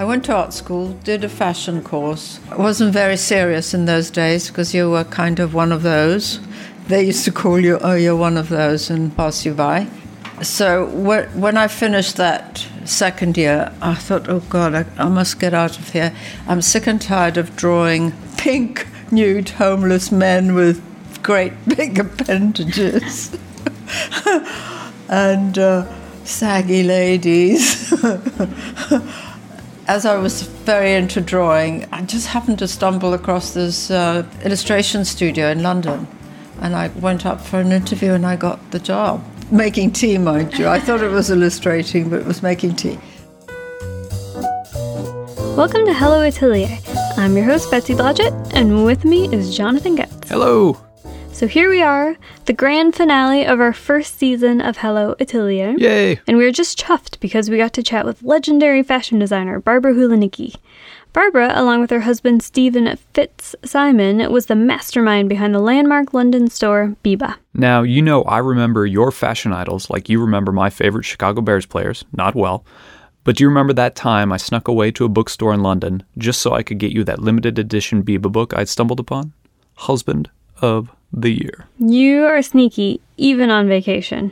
I went to art school, did a fashion course. I wasn't very serious in those days because you were kind of one of those. They used to call you, oh, you're one of those, and pass you by. So when I finished that second year, I thought, oh, God, I must get out of here. I'm sick and tired of drawing pink, nude, homeless men with great big appendages and saggy ladies. As I was very into drawing, I just happened to stumble across this illustration studio in London, and I went up for an interview and I got the job. Making tea, mind you. I thought it was illustrating, but it was making tea. Welcome to Hello Atelier. I'm your host, Betsy Blodgett, and with me is Jonathan Goetz. Hello! So here we are, the grand finale of our first season of Hello Atelier. Yay! And we were just chuffed because we got to chat with legendary fashion designer Barbara Hulenicki. Barbara, along with her husband Stephen Fitzsimon, was the mastermind behind the landmark London store Biba. Now, you know I remember your fashion idols like you remember my favorite Chicago Bears players, not well, but do you remember that time I snuck away to a bookstore in London just so I could get you that limited edition Biba book I'd stumbled upon? Husband of the Year. You are sneaky, even on vacation.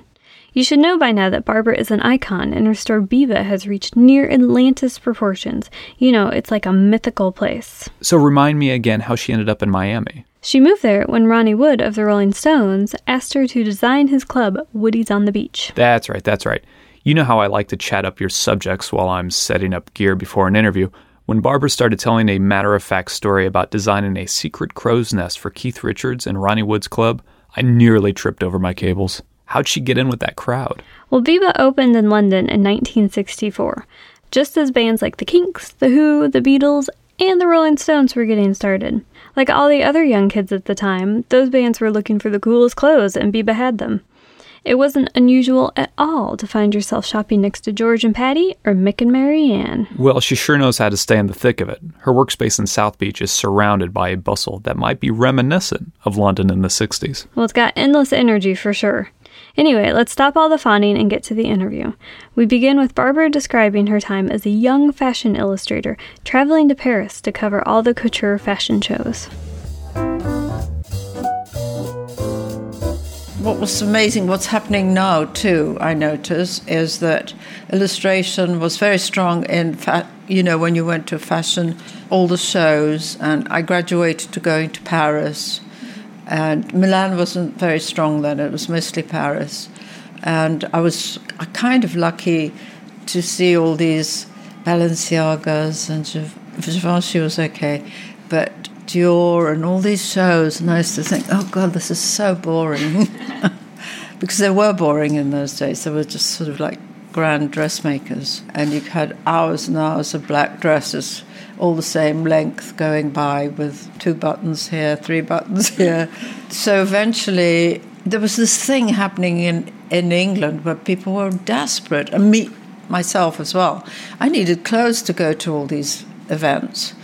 You should know by now that Barbara is an icon, and her store Biba has reached near Atlantis proportions. You know, it's like a mythical place. So remind me again how she ended up in Miami. She moved there when Ronnie Wood of the Rolling Stones asked her to design his club, Woody's on the Beach. That's right. You know how I like to chat up your subjects while I'm setting up gear before an interview. When Barbara started telling a matter-of-fact story about designing a secret crow's nest for Keith Richards and Ronnie Wood's club, I nearly tripped over my cables. How'd she get in with that crowd? Well, Biba opened in London in 1964, just as bands like The Kinks, The Who, The Beatles, and The Rolling Stones were getting started. Like all the other young kids at the time, those bands were looking for the coolest clothes, and Biba had them. It wasn't unusual at all to find yourself shopping next to George and Patty or Mick and Marianne. Well, she sure knows how to stay in the thick of it. Her workspace in South Beach is surrounded by a bustle that might be reminiscent of London in the 60s. Well, it's got endless energy for sure. Anyway, let's stop all the fawning and get to the interview. We begin with Barbara describing her time as a young fashion illustrator, traveling to Paris to cover all the couture fashion shows. What was amazing, what's happening now too, I notice, is that illustration was very strong in when you went to fashion, all the shows, and I graduated to going to Paris. And Milan wasn't very strong then, it was mostly Paris. And I was kind of lucky to see all these Balenciagas, and Givenchy was okay, but Dior and all these shows. And I used to think, oh God, this is so boring. Because they were boring in those days. They were just sort of like grand dressmakers. And you had hours and hours of black dresses, all the same length, going by with two buttons here, three buttons here. So eventually there was this thing happening in England where people were desperate, and me, myself as well. I needed clothes to go to all these events,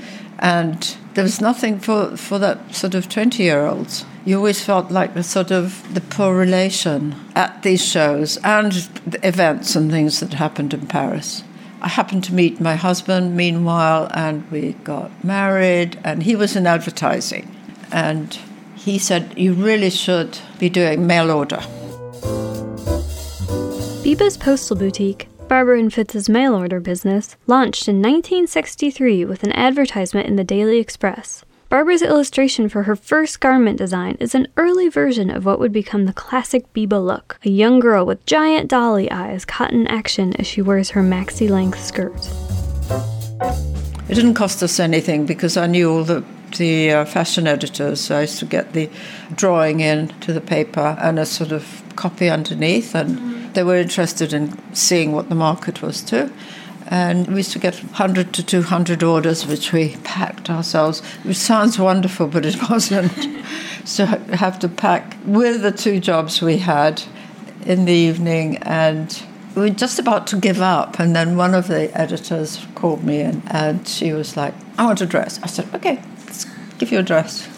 and there was nothing for that sort of 20-year-olds. You always felt like the sort of the poor relation at these shows and the events and things that happened in Paris. I happened to meet my husband, meanwhile, and we got married, and he was in advertising. And he said, you really should be doing mail order. Biba's postal boutique, Barbara and Fitz's mail order business, launched in 1963 with an advertisement in the Daily Express. Barbara's illustration for her first garment design is an early version of what would become the classic Biba look, a young girl with giant dolly eyes caught in action as she wears her maxi-length skirt. It didn't cost us anything because I knew all the fashion editors, so I used to get the drawing in to the paper and a sort of copy underneath, and they were interested in seeing what the market was too. And we used to get 100 to 200 orders, which we packed ourselves, which sounds wonderful, but it wasn't. So I have to pack with the two jobs we had in the evening, and we were just about to give up. And then one of the editors called me in, and she was like, I want a dress. I said, okay, let's give you a dress.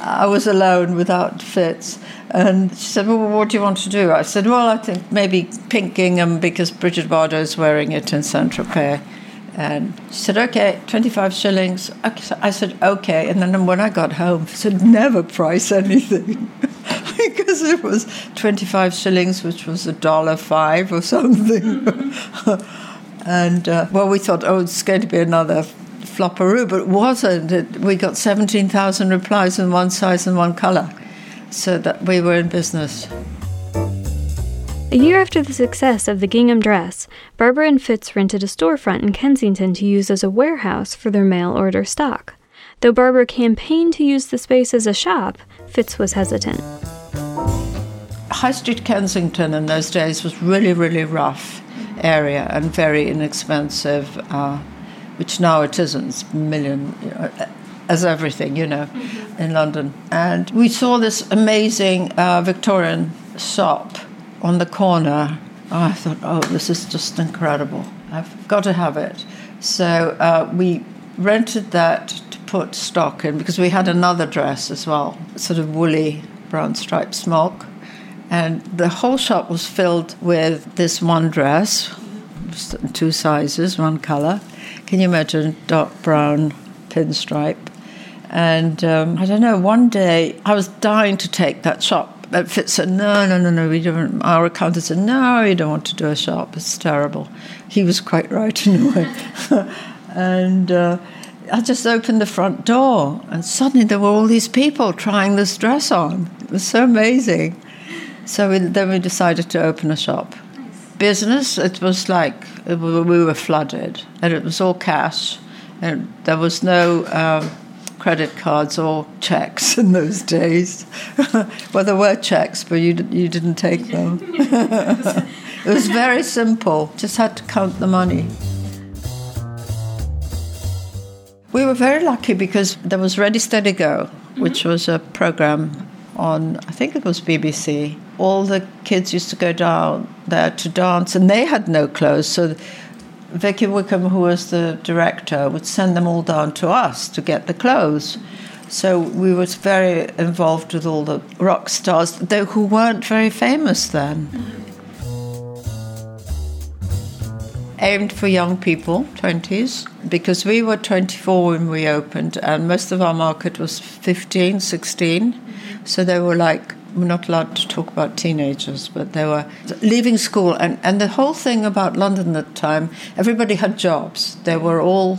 I was alone without Fitz, and she said, well, what do you want to do? I said, well, I think maybe pink gingham because Bridget Bardot's wearing it in Saint-Tropez And she said, okay, 25 shillings. I said, okay. And then when I got home, I said, never price anything. Because it was 25 shillings, which was $1.05 or something. And, well, we thought, oh, it's going to be another flopperoo, but it wasn't. We got 17,000 replies in one size and one colour. So that we were in business. A year after the success of the gingham dress, Barbara and Fitz rented a storefront in Kensington to use as a warehouse for their mail-order stock. Though Barbara campaigned to use the space as a shop, Fitz was hesitant. High Street Kensington in those days was really, really rough area and very inexpensive, which now it isn't. It's a million, as everything, you know, in London. And we saw this amazing Victorian shop on the corner. I thought, oh, this is just incredible. I've got to have it. So we rented that to put stock in, because we had another dress as well, sort of woolly brown striped smock. And the whole shop was filled with this one dress, two sizes, one colour. Can you imagine? Dark brown pinstripe. And I don't know, one day I was dying to take that shop. But Fitz said, no, we don't. Our accountant said, no, you don't want to do a shop. It's terrible. He was quite right in a way. And I just opened the front door, and suddenly there were all these people trying this dress on. It was so amazing. So then we decided to open a shop. Nice. Business, it was like we were flooded, and it was all cash, and there was no credit cards or checks in those days. Well, there were checks, but you didn't take them. It was very simple. Just had to count the money. We were very lucky because there was Ready Steady Go, which was a program on, I think it was BBC. All the kids used to go down there to dance, and they had no clothes, so Vicky Wickham, who was the director, would send them all down to us to get the clothes. So we were very involved with all the rock stars, though, who weren't very famous then. Aimed for young people, 20s, because we were 24 when we opened, and most of our market was 15, 16. So they were like, we're not allowed to talk about teenagers, but they were leaving school. And the whole thing about London at the time, everybody had jobs. They were all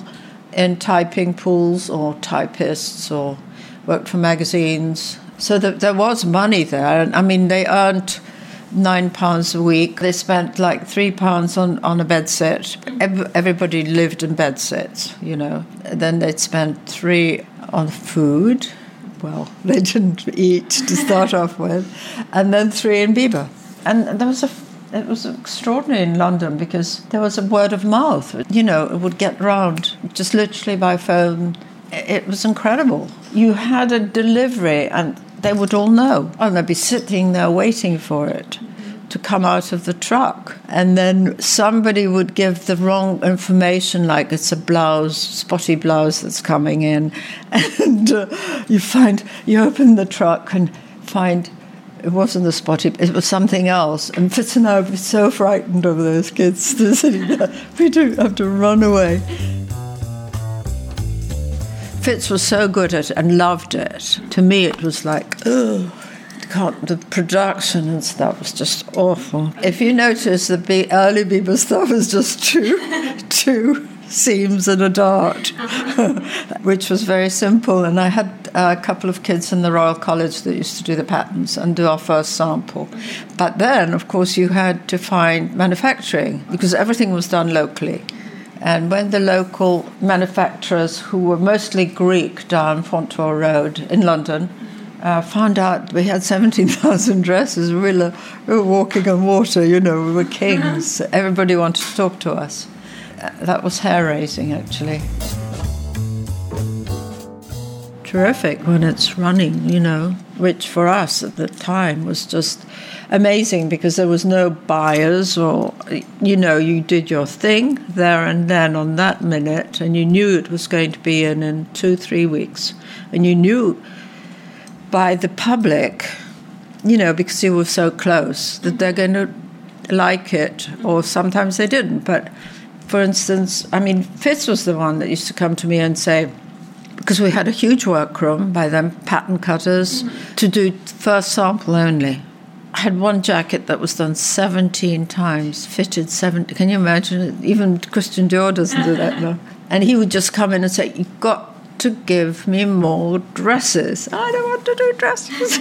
in typing pools or typists or worked for magazines. So there was money there. I mean, they earned £9 a week. They spent like £3 on a bedsit. Everybody lived in bedsits, you know. And then they'd spend £3 on food. Well, they didn't eat to start off with, and then £3 in Biba. And it was extraordinary in London because there was a word of mouth. You know, it would get round just literally by phone. It was incredible. You had a delivery, and they would all know. And they'd be sitting there waiting for it to come out of the truck. And then somebody would give the wrong information, like it's a blouse, spotty blouse that's coming in. And you open the truck and find it wasn't the spotty, it was something else. And Fitz and I were so frightened of those kids. We do have to run away. Fitz was so good at it and loved it. To me, it was like, ugh. The production and stuff was just awful. If you notice, the early Biba stuff was just two seams and a dart, which was very simple. And I had a couple of kids in the Royal College that used to do the patterns and do our first sample. But then, of course, you had to find manufacturing because everything was done locally. And when the local manufacturers, who were mostly Greek down Fonthill Road in London, found out we had 17,000 dresses. We were walking on water, you know, we were kings. Everybody wanted to talk to us. That was hair-raising, actually. Terrific when it's running, you know, which for us at the time was just amazing because there was no buyers or, you know, you did your thing there and then on that minute, and you knew it was going to be in 2-3 weeks. And you knew by the public, you know, because you were so close, that they're going to like it, or sometimes they didn't, but for instance, I mean, Fitz was the one that used to come to me and say, because we had a huge workroom by then, pattern cutters, mm-hmm. to do first sample only. I had one jacket that was done 17 times, fitted 70. Can you imagine it? Even Christian Dior doesn't do that now. And he would just come in and say, you've got to give me more dresses. I don't want to do dresses.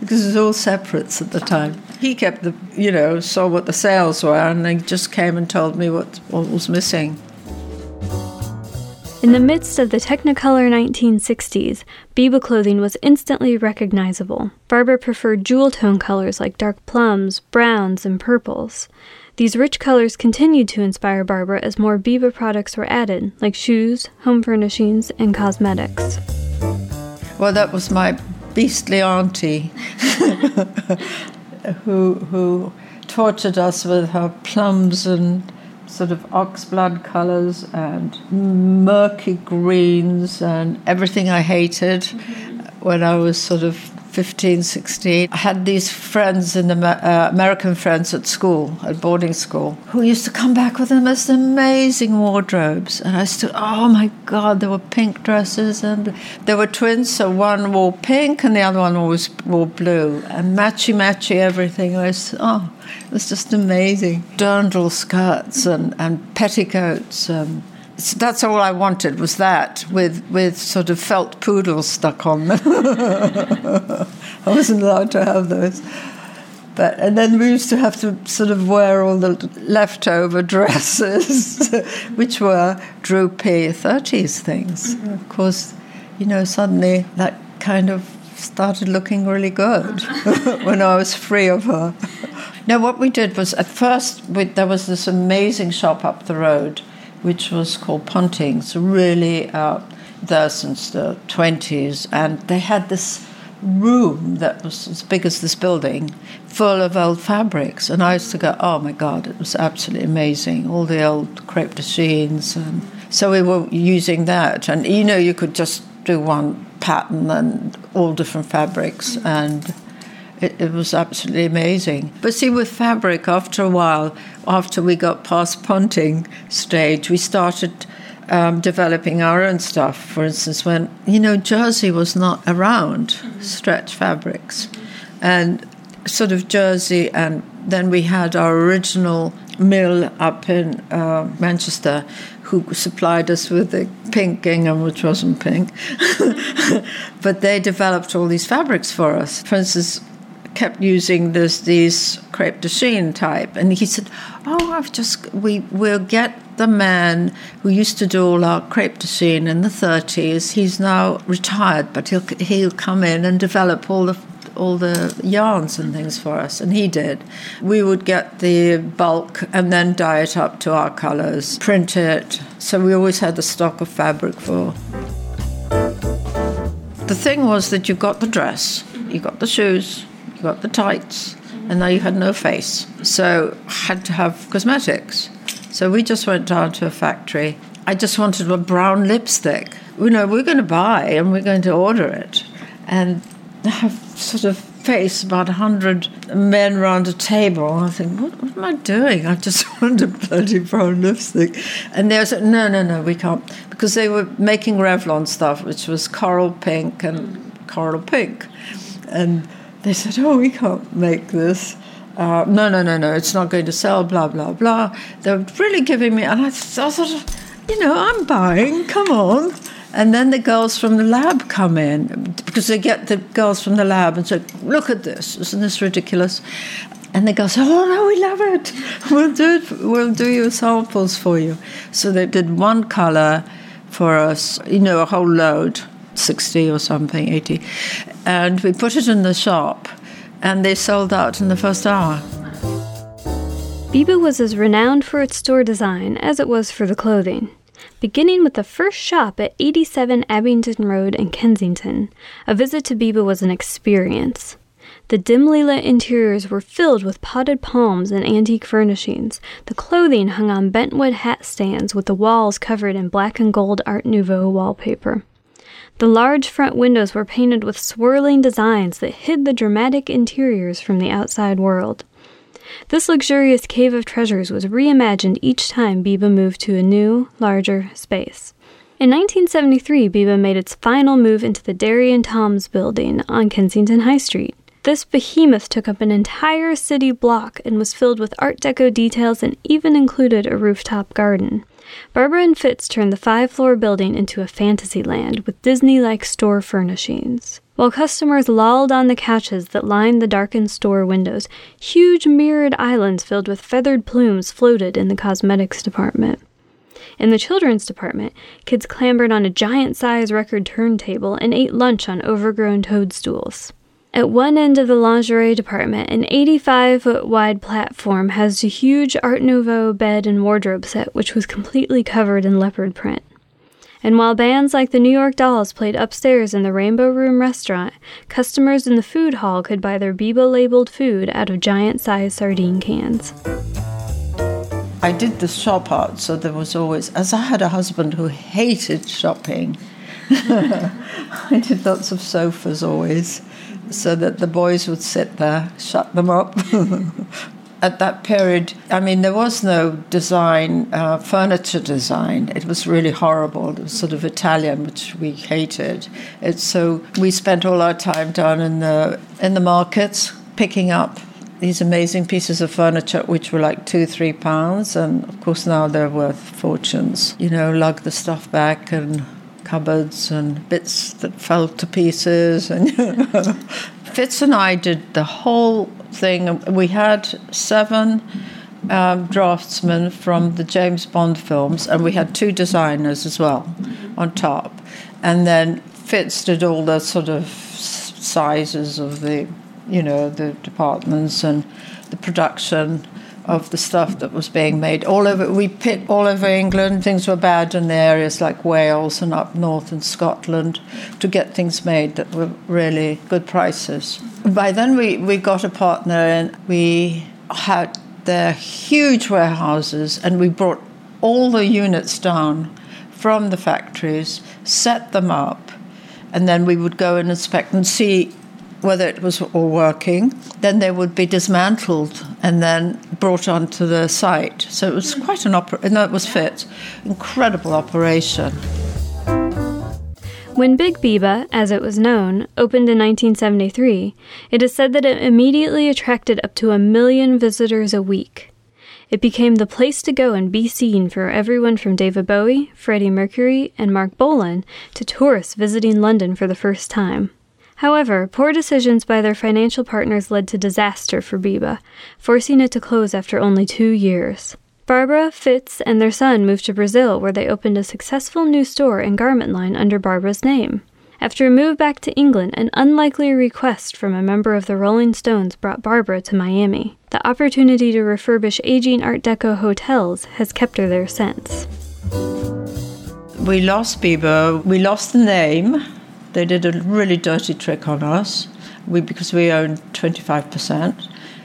Because it was all separates at the time. He kept the, you know, saw what the sales were, and they just came and told me what was missing. In the midst of the Technicolor 1960s, Biba clothing was instantly recognizable. Barbara preferred jewel-tone colors like dark plums, browns, and purples. These rich colors continued to inspire Barbara as more Biba products were added, like shoes, home furnishings, and cosmetics. Well, that was my beastly auntie who tortured us with her plums and sort of oxblood colours and murky greens and everything I hated when I was sort of 15, 16. I had these friends, American friends at school, at boarding school, who used to come back with the most amazing wardrobes. And I stood, oh my God, there were pink dresses, and there were twins, so one wore pink and the other one always wore blue, and matchy-matchy everything. I was, oh, it was just amazing. Dirndl skirts and petticoats. So that's all I wanted, was that, with sort of felt poodles stuck on them. I wasn't allowed to have those. But and then we used to have to sort of wear all the leftover dresses, which were droopy 30s things. Mm-hmm. Of course, you know, suddenly that kind of started looking really good when I was free of her. Now, what we did was, at first, there was this amazing shop up the road, which was called Ponting's, really there since the 20s. And they had this room that was as big as this building, full of old fabrics. And I used to go, oh, my God, it was absolutely amazing, all the old crepe de chines. And so we were using that. And, you know, you could just do one pattern and all different fabrics. And it was absolutely amazing. But see, with fabric, after a while, after we got past Ponting stage, we started developing our own stuff. For instance, when, you know, jersey was not around, stretch fabrics. And sort of jersey, and then we had our original mill up in Manchester, who supplied us with the pink gingham, which wasn't pink. But they developed all these fabrics for us. For instance, kept using these crepe de chine type. And he said, oh, we'll get the man who used to do all our crepe de chine in the 30s. He's now retired, but he'll come in and develop all the yarns and things for us. And he did. We would get the bulk and then dye it up to our colours, print it. So we always had a stock of fabric for. The thing was that you got the dress, you got the shoes, got the tights, and now you had no face, so had to have cosmetics. So we just went down to a factory. I just wanted a brown lipstick. You know, we're going to buy and we're going to order it. And I have sort of face about 100 men round a table. I think, what am I doing? I just want a bloody brown lipstick. And they said, no, we can't, because they were making Revlon stuff, which was coral pink, and they said, oh, we can't make this. No, it's not going to sell, blah, blah, blah. They were really giving me, and I thought, you know, I'm buying, come on. And then the girls from the lab come in, because they get the girls from the lab and say, look at this, isn't this ridiculous? And the girls say, oh, no, we love it. We'll do your samples for you. So they did one colour for us, you know, a whole load. 60 or something, 80. And we put it in the shop, and they sold out in the first hour. Biba was as renowned for its store design as it was for the clothing, beginning with the first shop at 87 Abingdon Road in Kensington. A visit to Biba was an experience. The dimly lit interiors were filled with potted palms and antique furnishings. The clothing hung on bentwood hat stands, with the walls covered in black and gold Art Nouveau wallpaper. The large front windows were painted with swirling designs that hid the dramatic interiors from the outside world. This luxurious cave of treasures was reimagined each time Biba moved to a new, larger space. In 1973, Biba made its final move into the Derry and Toms building on Kensington High Street. This behemoth took up an entire city block and was filled with Art Deco details and even included a rooftop garden. Barbara and Fitz turned the five-floor building into a fantasy land with Disney-like store furnishings. While customers lolled on the couches that lined the darkened store windows, huge mirrored islands filled with feathered plumes floated in the cosmetics department. In the children's department, kids clambered on a giant-sized record turntable and ate lunch on overgrown toadstools. At one end of the lingerie department, an 85-foot-wide platform housed a huge Art Nouveau bed and wardrobe set, which was completely covered in leopard print. And while bands like the New York Dolls played upstairs in the Rainbow Room restaurant, customers in the food hall could buy their Biba-labeled food out of giant-sized sardine cans. I did the shop out, so there was always... As I had a husband who hated shopping, I did lots of sofas always, so that the boys would sit there, shut them up. At that period, I mean, there was no design, furniture design. It was really horrible. It was sort of Italian, which we hated. So we spent all our time down in the markets picking up these amazing pieces of furniture, which were like £2-3, and of course now they're worth fortunes. You know, lug the stuff back and... cupboards and bits that fell to pieces. And Fitz and I did the whole thing. We had 7 draftsmen from the James Bond films, and we had 2 designers as well on top. And then Fitz did all the sort of sizes of the, you know, the departments and the production of the stuff that was being made. We picked all over England. Things were bad in the areas like Wales and up north in Scotland to get things made that were really good prices. By then we got a partner and we had their huge warehouses, and we brought all the units down from the factories, set them up, and then we would go and inspect and see whether it was all working. Then they would be dismantled and then brought onto the site. So it was quite an incredible operation. When Big Biba, as it was known, opened in 1973, it is said that it immediately attracted up to 1 million visitors a week. It became the place to go and be seen for everyone from David Bowie, Freddie Mercury, and Mark Bolan to tourists visiting London for the first time. However, poor decisions by their financial partners led to disaster for Biba, forcing it to close after only 2 years. Barbara, Fitz, and their son moved to Brazil, where they opened a successful new store and garment line under Barbara's name. After a move back to England, an unlikely request from a member of the Rolling Stones brought Barbara to Miami. The opportunity to refurbish aging Art Deco hotels has kept her there since. We lost Biba. We lost the name. They did a really dirty trick on us because we owned 25%.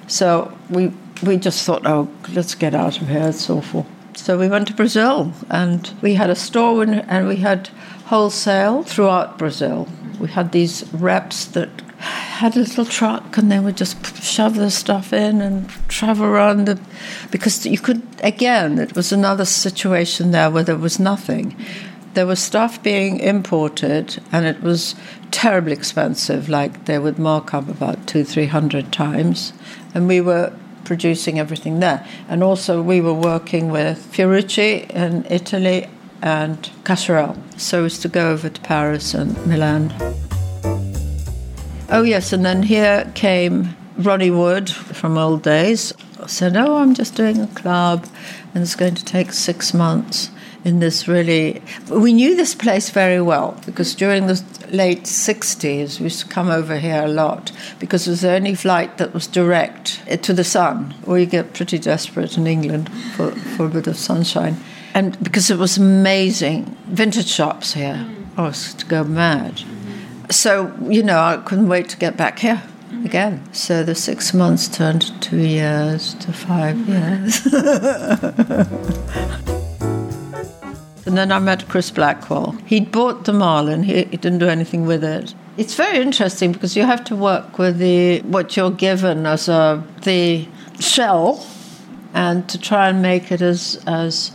So we just thought, oh, let's get out of here, it's awful. So we went to Brazil, and we had a store and we had wholesale throughout Brazil. We had these reps that had a little truck, and they would just shove the stuff in and travel around. Because you could, again, it was another situation there where there was nothing. There was stuff being imported, and it was terribly expensive. Like, they would mark up about 200-300 times, and we were producing everything there. And also we were working with Fiorucci in Italy and Cacherelle, so as to go over to Paris and Milan. Oh, yes, and then here came Ronnie Wood from old days. Said, oh, I'm just doing a club, and it's going to take 6 months. In this really... We knew this place very well, because during the late 60s, we used to come over here a lot, because it was the only flight that was direct to the sun. We get pretty desperate in England for a bit of sunshine. And because it was amazing. Vintage shops here. I was to go mad. So, you know, I couldn't wait to get back here again. So the 6 months turned to 2 years to 5 years. And then I met Chris Blackwell. He'd bought the Marlin. He didn't do anything with it. It's very interesting because you have to work with what you're given as the shell and to try and make it as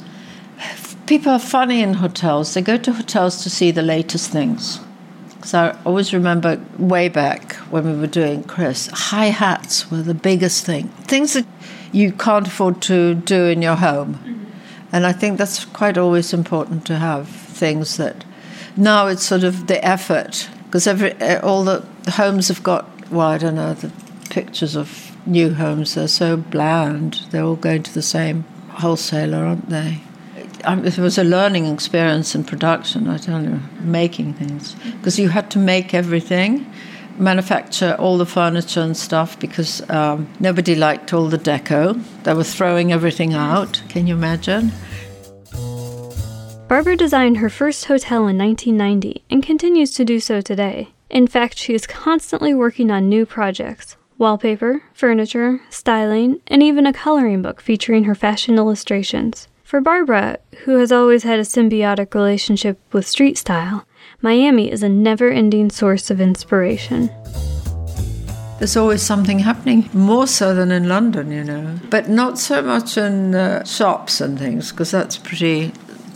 people are funny in hotels. They go to hotels to see the latest things. Because I always remember way back when we were doing Chris, high hats were the biggest thing. Things that you can't afford to do in your home. Mm-hmm. And I think that's quite always important to have things that... Now it's sort of the effort, because all the homes have got, well, I don't know, the pictures of new homes, they're so bland. They're all going to the same wholesaler, aren't they? It was a learning experience in production, I tell you, making things. Because you had to make everything, manufacture all the furniture and stuff, because nobody liked all the deco. They were throwing everything out, can you imagine? Barbara designed her first hotel in 1990 and continues to do so today. In fact, she is constantly working on new projects. Wallpaper, furniture, styling, and even a coloring book featuring her fashion illustrations. For Barbara, who has always had a symbiotic relationship with street style, Miami is a never-ending source of inspiration. There's always something happening, more so than in London, you know. But not so much in shops and things, because that's pretty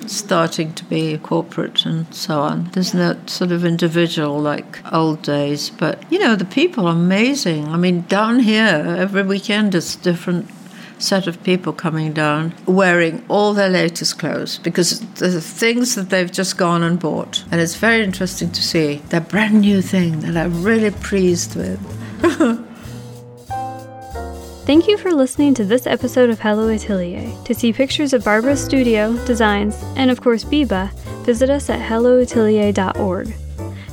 starting to be corporate and so on. There's that sort of individual, like old days. But, you know, the people are amazing. I mean, down here, every weekend it's different set of people coming down wearing all their latest clothes, because the things that they've just gone and bought, and it's very interesting to see their brand new thing that I'm really pleased with. Thank you for listening to this episode of Hello Atelier. To see pictures of Barbara's studio, designs, and of course Biba, visit us at helloatelier.org.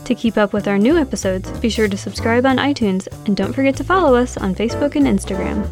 To keep up with our new episodes, be sure to subscribe on iTunes, and don't forget to follow us on Facebook and Instagram.